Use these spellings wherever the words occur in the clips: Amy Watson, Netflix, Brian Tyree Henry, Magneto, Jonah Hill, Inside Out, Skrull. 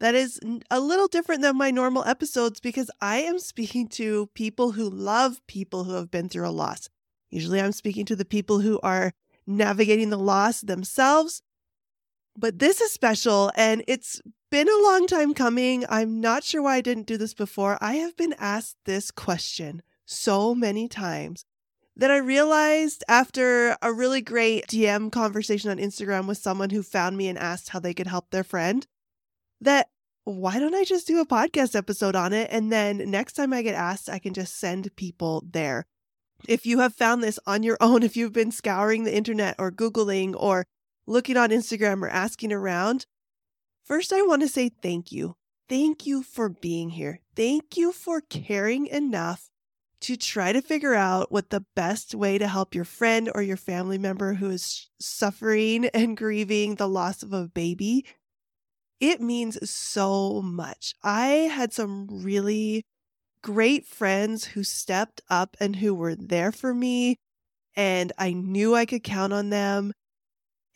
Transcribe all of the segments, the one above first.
That is a little different than my normal episodes because I am speaking to people who love people who have been through a loss. Usually I'm speaking to the people who are navigating the loss themselves, but this is special and it's been a long time coming. I'm not sure why I didn't do this before. I have been asked this question so many times that I realized after a really great DM conversation on Instagram with someone who found me and asked how they could help their friend that why don't I just do a podcast episode on it? And then next time I get asked, I can just send people there. If you have found this on your own, if you've been scouring the internet or Googling or looking on Instagram or asking around, first I want to say thank you. Thank you for being here. Thank you for caring enough to try to figure out what the best way to help your friend or your family member who is suffering and grieving the loss of a baby. It means so much. I had some really great friends who stepped up and who were there for me, and I knew I could count on them.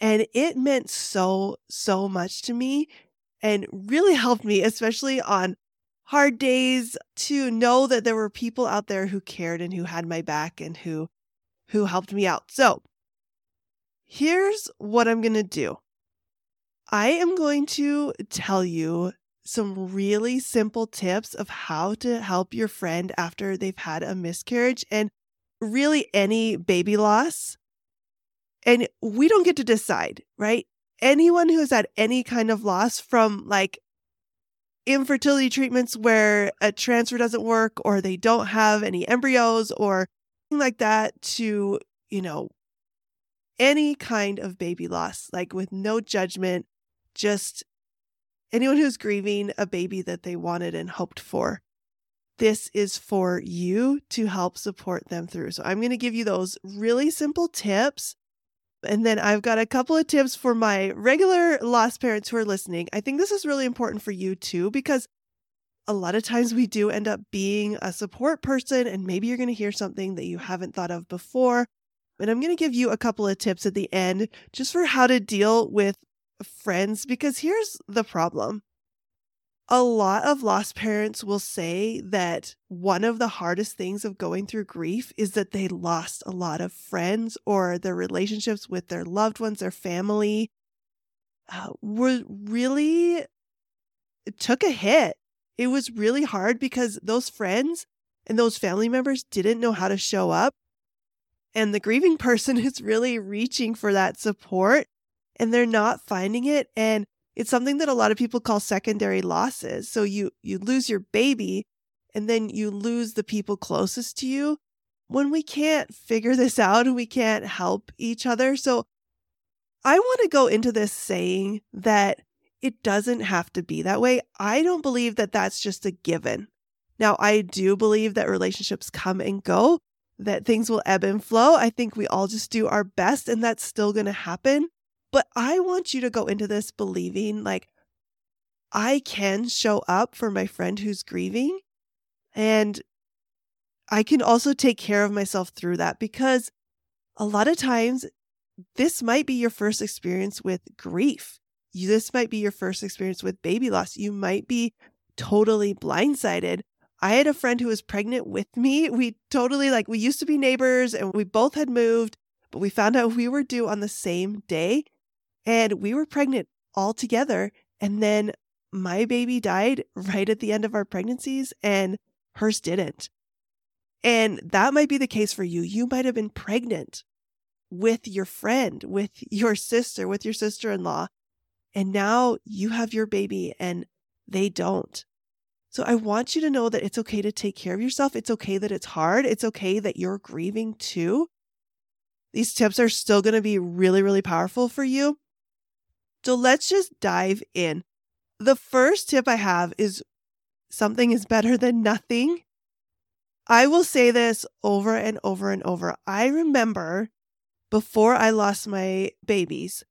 And it meant so, so much to me and really helped me, especially on hard days, to know that there were people out there who cared and who had my back and who helped me out. So here's what I'm going to do. I am going to tell you some really simple tips of how to help your friend after they've had a miscarriage and really any baby loss. And we don't get to decide, right? Anyone who has had any kind of loss, from like infertility treatments where a transfer doesn't work or they don't have any embryos or anything like that, to, you know, any kind of baby loss, like with no judgment. Just anyone who's grieving a baby that they wanted and hoped for. This is for you to help support them through. So I'm going to give you those really simple tips. And then I've got a couple of tips for my regular lost parents who are listening. I think this is really important for you too, because a lot of times we do end up being a support person, and maybe you're going to hear something that you haven't thought of before. And I'm going to give you a couple of tips at the end just for how to deal with friends, because here's the problem. A lot of lost parents will say that one of the hardest things of going through grief is that they lost a lot of friends, or their relationships with their loved ones, their family, took a hit. It was really hard because those friends and those family members didn't know how to show up. And the grieving person is really reaching for that support and they're not finding it. And it's something that a lot of people call secondary losses. So you lose your baby and then you lose the people closest to you. When we can't figure this out and we can't help each other. So I want to go into this saying that it doesn't have to be that way. I don't believe that that's just a given. Now, I do believe that relationships come and go, that things will ebb and flow. I think we all just do our best and that's still going to happen. But I want you to go into this believing, like, I can show up for my friend who's grieving, and I can also take care of myself through that, because a lot of times this might be your first experience with grief. This might be your first experience with baby loss. You might be totally blindsided. I had a friend who was pregnant with me. We used to be neighbors and we both had moved, but we found out we were due on the same day and we were pregnant all together. And then my baby died right at the end of our pregnancies and hers didn't. And that might be the case for you. You might have been pregnant with your friend, with your sister, with your sister-in-law, and now you have your baby and they don't. So I want you to know that it's okay to take care of yourself. It's okay that it's hard. It's okay that you're grieving too. These tips are still going to be really, really powerful for you. So let's just dive in. The first tip I have is something is better than nothing. I will say this over and over and over. I remember before I lost my babies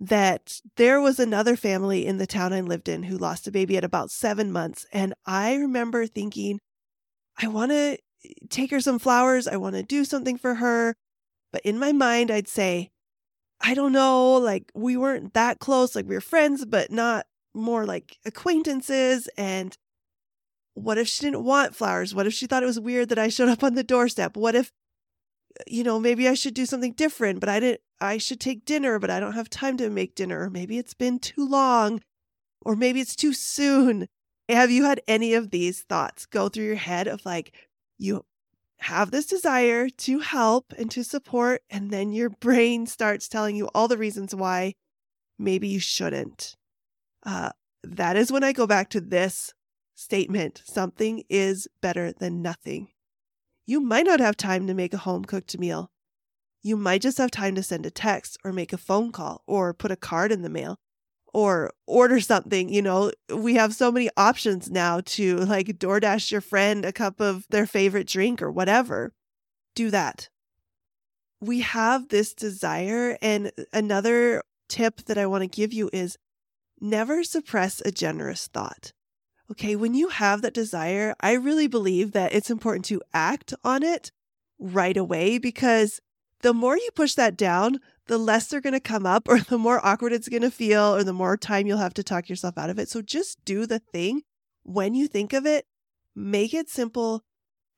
that there was another family in the town I lived in who lost a baby at about 7 months. And I remember thinking, I want to take her some flowers. I want to do something for her. But in my mind, I'd say, I don't know, like we weren't that close, like we were friends, but not more like acquaintances. And what if she didn't want flowers? What if she thought it was weird that I showed up on the doorstep? What if, you know, maybe I should do something different, but I should take dinner, but I don't have time to make dinner. Or maybe it's been too long, or maybe it's too soon. Have you had any of these thoughts go through your head of like, you have this desire to help and to support, and then your brain starts telling you all the reasons why maybe you shouldn't? That is when I go back to this statement. Something is better than nothing. You might not have time to make a home-cooked meal. You might just have time to send a text or make a phone call or put a card in the mail or order something. You know, we have so many options now to like DoorDash your friend a cup of their favorite drink or whatever. Do that. We have this desire. And another tip that I want to give you is never suppress a generous thought. Okay, when you have that desire, I really believe that it's important to act on it right away, because the more you push that down, the less they're going to come up, or the more awkward it's going to feel, or the more time you'll have to talk yourself out of it. So just do the thing. When you think of it, make it simple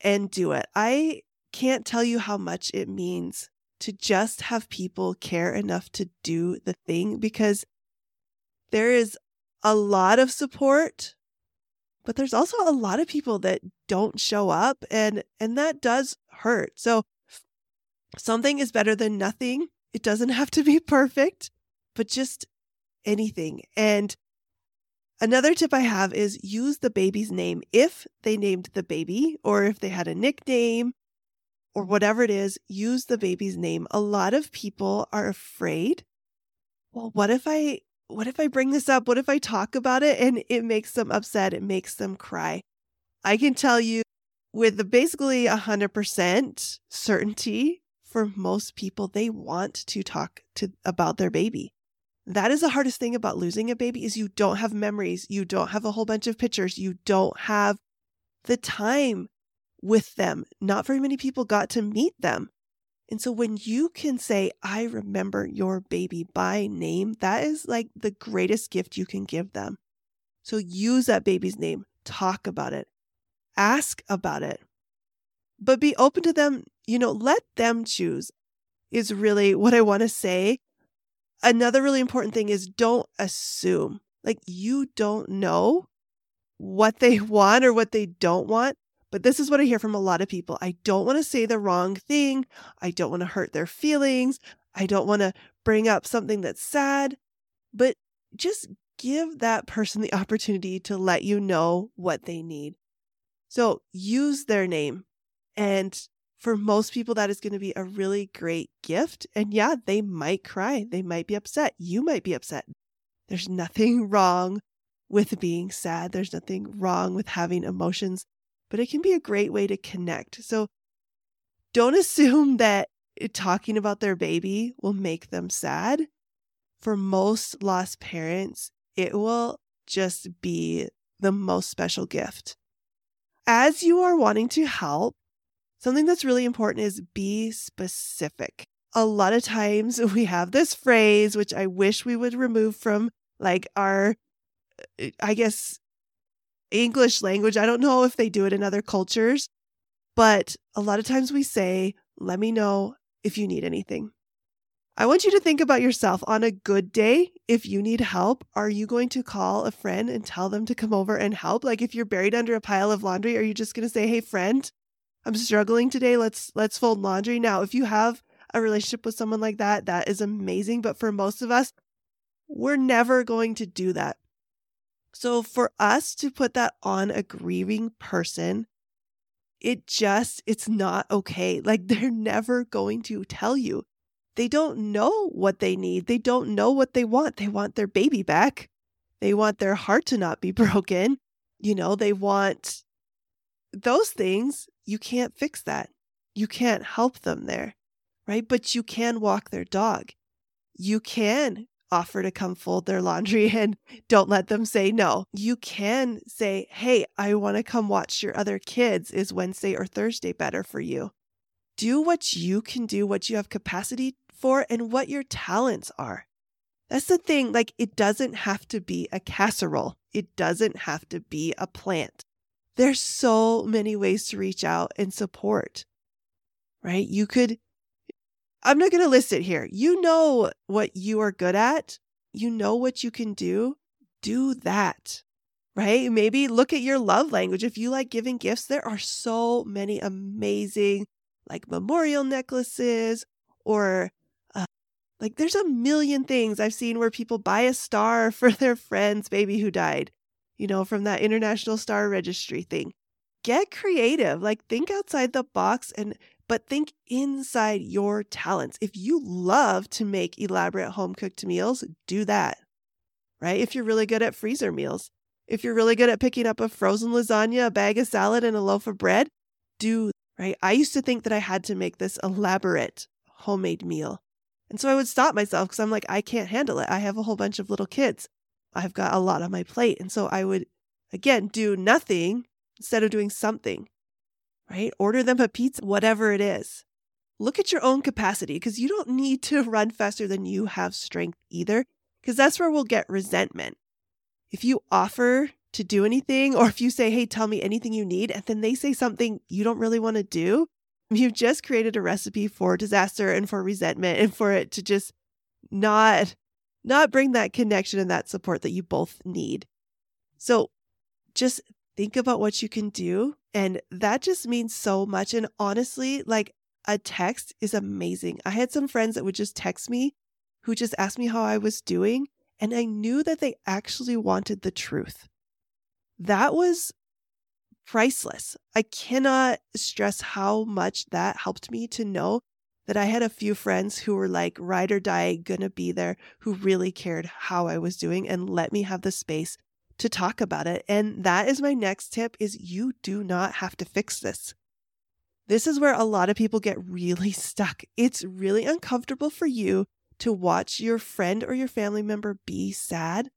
and do it. I can't tell you how much it means to just have people care enough to do the thing, because there is a lot of support, but there's also a lot of people that don't show up, and that does hurt. So something is better than nothing. It doesn't have to be perfect, but just anything. And another tip I have is use the baby's name. If they named the baby, or if they had a nickname or whatever it is, use the baby's name. A lot of people are afraid, well, what if I bring this up? What if I talk about it and it makes them upset? It makes them cry. I can tell you with basically 100% certainty, for most people, they want to talk about their baby. That is the hardest thing about losing a baby, is you don't have memories. You don't have a whole bunch of pictures. You don't have the time with them. Not very many people got to meet them. And so when you can say, I remember your baby by name, that is like the greatest gift you can give them. So use that baby's name, talk about it, ask about it, but be open to them. You know, let them choose is really what I want to say. Another really important thing is don't assume. Like, you don't know what they want or what they don't want. But this is what I hear from a lot of people. I don't want to say the wrong thing. I don't want to hurt their feelings. I don't want to bring up something that's sad. But just give that person the opportunity to let you know what they need. So use their name. And for most people, that is going to be a really great gift. And yeah, they might cry. They might be upset. You might be upset. There's nothing wrong with being sad. There's nothing wrong with having emotions. But it can be a great way to connect. So don't assume that talking about their baby will make them sad. For most lost parents, it will just be the most special gift. As you are wanting to help, something that's really important is be specific. A lot of times we have this phrase, which I wish we would remove from like our, I guess, English language. I don't know if they do it in other cultures, but a lot of times we say, let me know if you need anything. I want you to think about yourself on a good day. If you need help, are you going to call a friend and tell them to come over and help? Like, if you're buried under a pile of laundry, are you just going to say, hey friend, I'm struggling today. Let's fold laundry. Now, if you have a relationship with someone like that, that is amazing. But for most of us, we're never going to do that. So for us to put that on a grieving person, it's not okay. Like, they're never going to tell you. They don't know what they need. They don't know what they want. They want their baby back. They want their heart to not be broken. You know, they want those things. You can't fix that. You can't help them there, right? But you can walk their dog. You can offer to come fold their laundry and don't let them say no. You can say, hey, I want to come watch your other kids. Is Wednesday or Thursday better for you? Do what you can do, what you have capacity for, and what your talents are. That's the thing. Like, it doesn't have to be a casserole. It doesn't have to be a plant. There's so many ways to reach out and support, right? You could, I'm not going to list it here. You know what you are good at. You know what you can do. Do that, right? Maybe look at your love language. If you like giving gifts, there are so many amazing, like, memorial necklaces or like, there's a million things I've seen where people buy a star for their friend's baby who died, you know, from that International Star Registry thing. Get creative. Like, think outside the box, but think inside your talents. If you love to make elaborate home-cooked meals, do that, right? If you're really good at freezer meals, if you're really good at picking up a frozen lasagna, a bag of salad, and a loaf of bread, do, right? I used to think that I had to make this elaborate homemade meal. And so I would stop myself because I'm like, I can't handle it. I have a whole bunch of little kids. I've got a lot on my plate. And so I would, again, do nothing instead of doing something, right? Order them a pizza, whatever it is. Look at your own capacity, because you don't need to run faster than you have strength either, because that's where we'll get resentment. If you offer to do anything, or if you say, hey, tell me anything you need, and then they say something you don't really want to do, you've just created a recipe for disaster and for resentment and for it to just not bring that connection and that support that you both need. So just think about what you can do. And that just means so much. And honestly, like, a text is amazing. I had some friends that would just text me who just asked me how I was doing. And I knew that they actually wanted the truth. That was priceless. I cannot stress how much that helped me to know that I had a few friends who were like ride or die, gonna be there, who really cared how I was doing and let me have the space to talk about it. And that is my next tip, is you do not have to fix this. This is where a lot of people get really stuck. It's really uncomfortable for you to watch your friend or your family member be sad,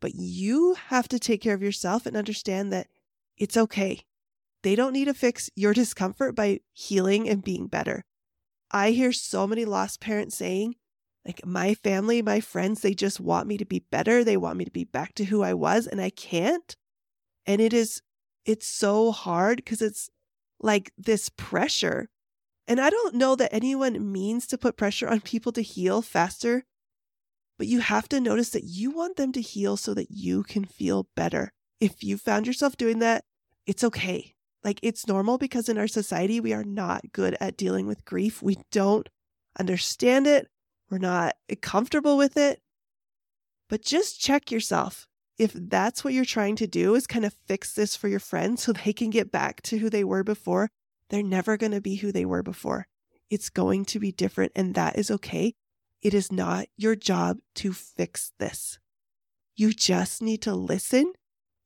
but you have to take care of yourself and understand that it's okay. They don't need to fix your discomfort by healing and being better. I hear so many lost parents saying, like, my family, my friends, they just want me to be better. They want me to be back to who I was, and I can't. And it's so hard because it's like this pressure. And I don't know that anyone means to put pressure on people to heal faster, but you have to notice that you want them to heal so that you can feel better. If you found yourself doing that, it's okay. Like, it's normal, because in our society, we are not good at dealing with grief. We don't understand it. We're not comfortable with it. But just check yourself. If that's what you're trying to do, is kind of fix this for your friends so they can get back to who they were before, they're never going to be who they were before. It's going to be different, and that is okay. It is not your job to fix this. You just need to listen.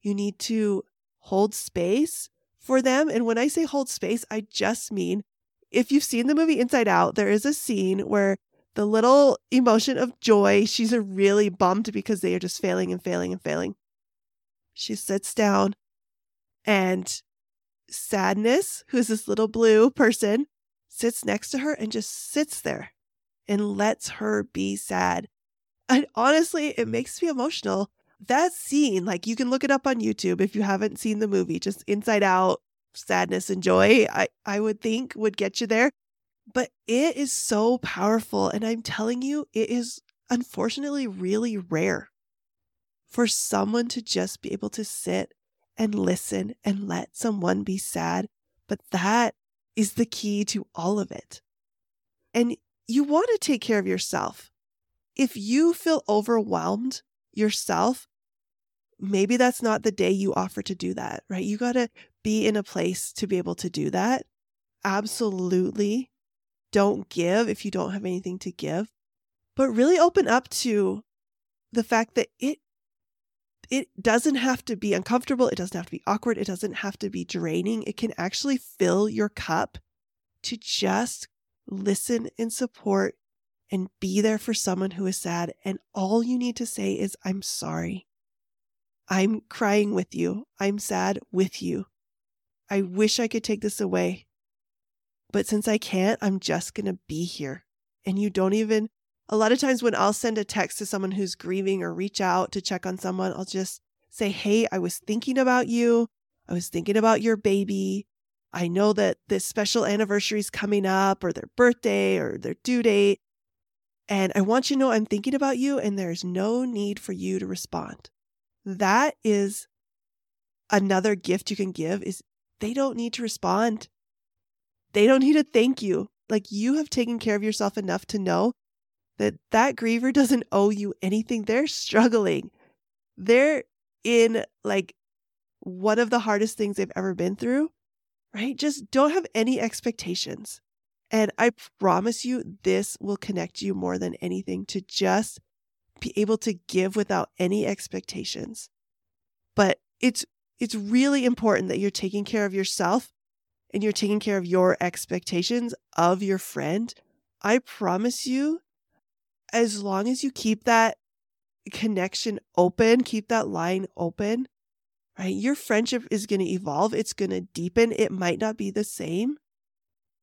You need to hold space for them. And when I say hold space, I just mean, if you've seen the movie Inside Out, there is a scene where the little emotion of joy, she's really bummed because they are just failing and failing and failing. She sits down, and Sadness, who's this little blue person, sits next to her and just sits there and lets her be sad. And honestly, it makes me emotional. That scene, like, you can look it up on YouTube if you haven't seen the movie, just Inside Out, Sadness and Joy, I would think would get you there. But it is so powerful. And I'm telling you, it is unfortunately really rare for someone to just be able to sit and listen and let someone be sad. But that is the key to all of it. And you want to take care of yourself. If you feel overwhelmed yourself, maybe that's not the day you offer to do that, right? You got to be in a place to be able to do that. Absolutely. Don't give if you don't have anything to give, but really open up to the fact that it It doesn't have to be uncomfortable. It doesn't have to be awkward. It doesn't have to be draining. It can actually fill your cup to just listen and support and be there for someone who is sad. And all you need to say is, I'm sorry. I'm crying with you. I'm sad with you. I wish I could take this away. But since I can't, I'm just going to be here. And you don't even, a lot of times when I'll send a text to someone who's grieving or reach out to check on someone, I'll just say, hey, I was thinking about you. I was thinking about your baby. I know that this special anniversary is coming up, or their birthday, or their due date. And I want you to know I'm thinking about you, and there's no need for you to respond. That is another gift you can give, is they don't need to respond. They don't need to thank you. Like, you have taken care of yourself enough to know that that griever doesn't owe you anything. They're struggling. They're in like one of the hardest things they've ever been through, right? Just don't have any expectations. And I promise you, this will connect you more than anything, to just be able to give without any expectations. But it's really important that you're taking care of yourself and you're taking care of your expectations of your friend. I promise you, as long as you keep that connection open, keep that line open, right? Your friendship is going to evolve. It's going to deepen. It might not be the same,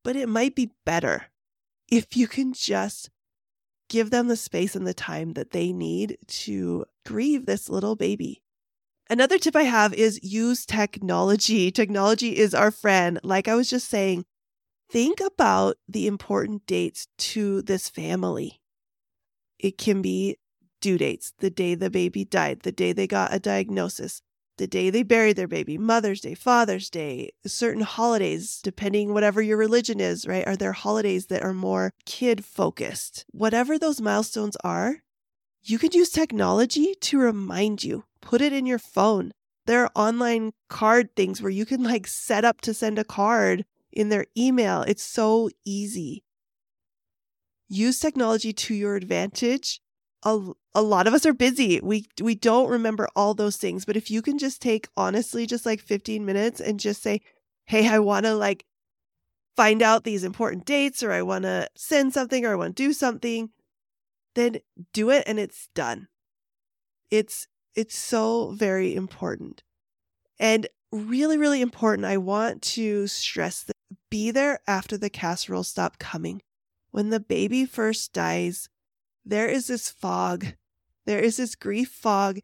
but it might be better if you can just give them the space and the time that they need to grieve this little baby. Another tip I have is use technology. Technology is our friend. Like I was just saying, think about the important dates to this family. It can be due dates, the day the baby died, the day they got a diagnosis, the day they buried their baby, Mother's Day, Father's Day, certain holidays, depending whatever your religion is, right? Are there holidays that are more kid-focused? Whatever those milestones are, you could use technology to remind you. Put it in your phone. There are online card things where you can like set up to send a card in their email. It's so easy. Use technology to your advantage. A lot of us are busy. We don't remember all those things. But if you can just take, honestly, just like 15 minutes and just say, hey, I want to like find out these important dates, or I want to send something, or I want to do something, then do it and it's done. It's so very important. And really, really important, I want to stress that be there after the casseroles stop coming. When the baby first dies, there is this fog. There is this grief fog.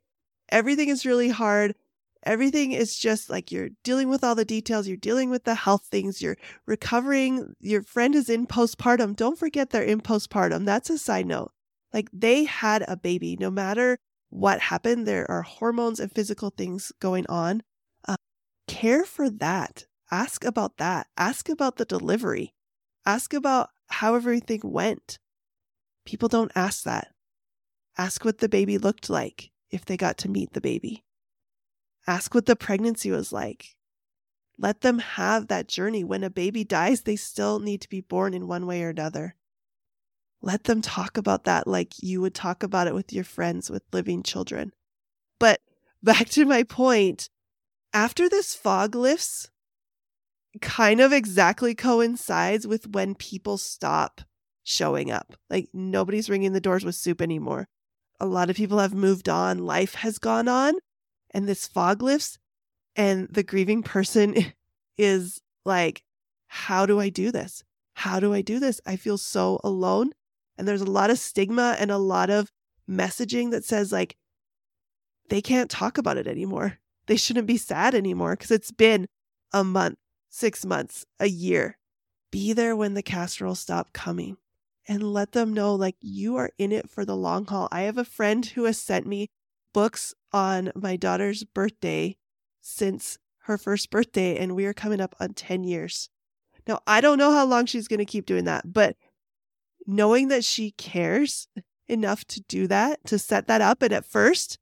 Everything is really hard. Everything is just like you're dealing with all the details. You're dealing with the health things. You're recovering. Your friend is in postpartum. Don't forget they're in postpartum. That's a side note. Like, they had a baby. No matter what happened, there are hormones and physical things going on. Care for that. Ask about that. Ask about the delivery. Ask about how everything went. People don't ask that. Ask what the baby looked like if they got to meet the baby. Ask what the pregnancy was like. Let them have that journey. When a baby dies, they still need to be born in one way or another. Let them talk about that like you would talk about it with your friends with living children. But back to my point, after this fog lifts, kind of exactly coincides with when people stop showing up. Like, nobody's ringing the doors with soup anymore. A lot of people have moved on. Life has gone on, and this fog lifts, and the grieving person is like, how do I do this? How do I do this? I feel so alone. And there's a lot of stigma and a lot of messaging that says like, they can't talk about it anymore. They shouldn't be sad anymore because it's been a month, 6 months, a year. Be there when the casseroles stop coming and let them know like you are in it for the long haul. I have a friend who has sent me books on my daughter's birthday since her first birthday, and we are coming up on 10 years. Now, I don't know how long she's going to keep doing that, but knowing that she cares enough to do that, to set that up. And at first,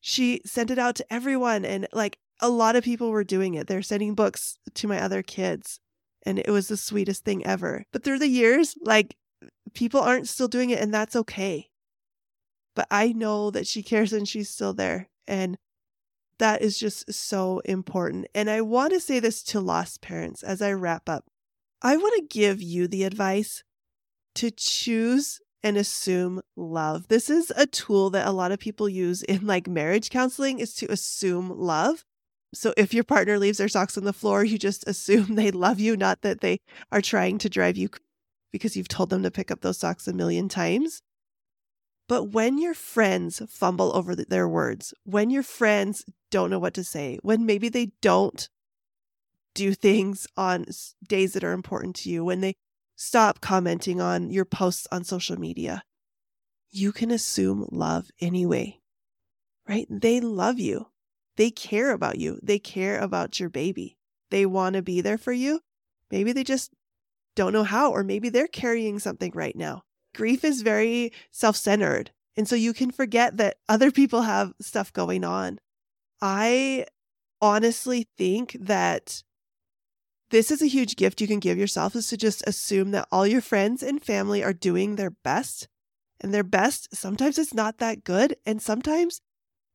she sent it out to everyone. And like a lot of people were doing it. They're sending books to my other kids. And it was the sweetest thing ever. But through the years, like, people aren't still doing it, and that's okay. But I know that she cares and she's still there. And That is just so important. And I want to say this to lost parents as I wrap up. I want to give you the advice to choose and assume love. This is a tool that a lot of people use in like marriage counseling, is to assume love. So if your partner leaves their socks on the floor, you just assume they love you, not that they are trying to drive you crazy because you've told them to pick up those socks 1,000,000 times. But when your friends fumble over their words, when your friends don't know what to say, when maybe they don't do things on days that are important to you, when they stop commenting on your posts on social media, you can assume love anyway, right? They love you. They care about you. They care about your baby. They want to be there for you. Maybe they just don't know how, or maybe they're carrying something right now. Grief is very self-centered. And so you can forget that other people have stuff going on. I honestly think that this is a huge gift you can give yourself, is to just assume that all your friends and family are doing their best. And their best, sometimes it's not that good. And sometimes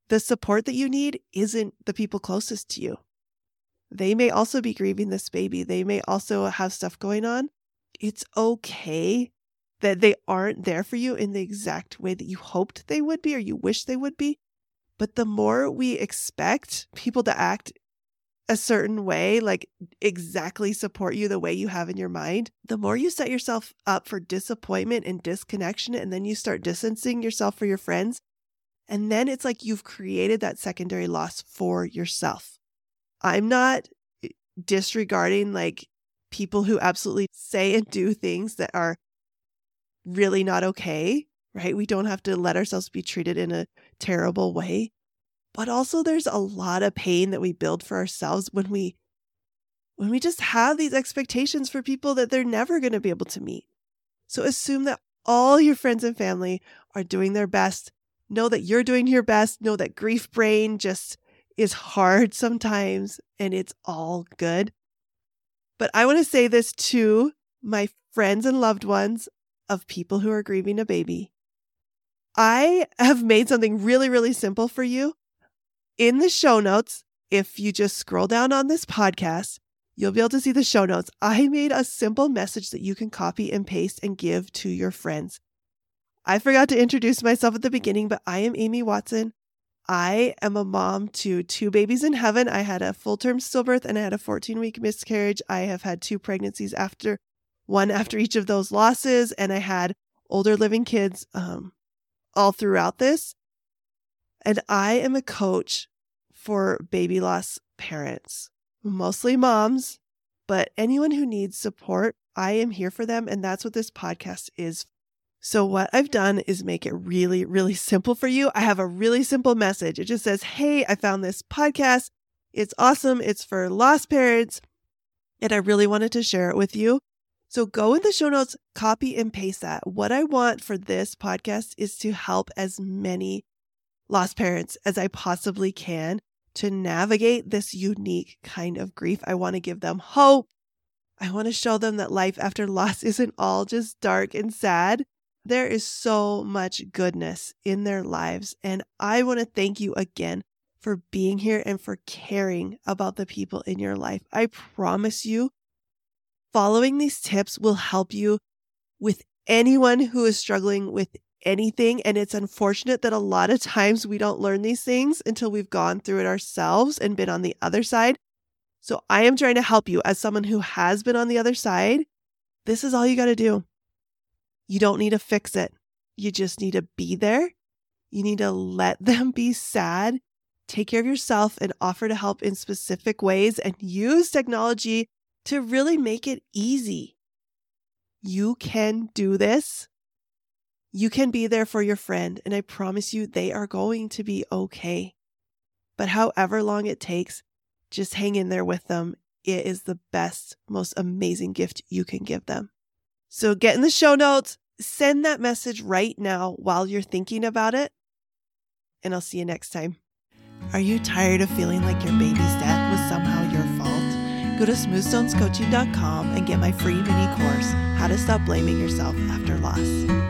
the support that you need isn't the people closest to you. They may also be grieving this baby. They may also have stuff going on. It's okay that they aren't there for you in the exact way that you hoped they would be or you wish they would be. But the more we expect people to act a certain way, like exactly support you the way you have in your mind, the more you set yourself up for disappointment and disconnection, and then you start distancing yourself for your friends. And then it's like you've created that secondary loss for yourself. I'm not disregarding like people who absolutely say and do things that are really not okay, right? We don't have to let ourselves be treated in a terrible way. But also there's a lot of pain that we build for ourselves when we just have these expectations for people that they're never going to be able to meet. So assume that all your friends and family are doing their best. Know that you're doing your best. Know that grief brain just is hard sometimes, and it's all good. But I want to say this to my friends and loved ones of people who are grieving a baby. I have made something really, really simple for you. In the show notes, if you just scroll down on this podcast, you'll be able to see the show notes. I made a simple message that you can copy and paste and give to your friends. I forgot to introduce myself at the beginning, but I am Amy Watson. I am a mom to 2 babies in heaven. I had a full-term stillbirth and I had a 14-week miscarriage. I have had 2 pregnancies after, one after each of those losses, and I had older living kids all throughout this. And I am a coach for baby loss parents, mostly moms, but anyone who needs support, I am here for them, and that's what this podcast is for. So what I've done is make it really, really simple for you. I have a really simple message. It just says, hey, I found this podcast. It's awesome. It's for lost parents. And I really wanted to share it with you. So go in the show notes, copy and paste that. What I want for this podcast is to help as many lost parents as I possibly can to navigate this unique kind of grief. I want to give them hope. I want to show them that life after loss isn't all just dark and sad. There is so much goodness in their lives, and I want to thank you again for being here and for caring about the people in your life. I promise you, following these tips will help you with anyone who is struggling with anything, and it's unfortunate that a lot of times we don't learn these things until we've gone through it ourselves and been on the other side. So I am trying to help you as someone who has been on the other side. This is all you got to do. You don't need to fix it. You just need to be there. You need to let them be sad. Take care of yourself and offer to help in specific ways, and use technology to really make it easy. You can do this. You can be there for your friend, and I promise you they are going to be okay. But however long it takes, just hang in there with them. It is the best, most amazing gift you can give them. So get in the show notes, send that message right now while you're thinking about it, and I'll see you next time. Are you tired of feeling like your baby's death was somehow your fault? Go to smoothstonescoaching.com and get my free mini course, How to Stop Blaming Yourself After Loss.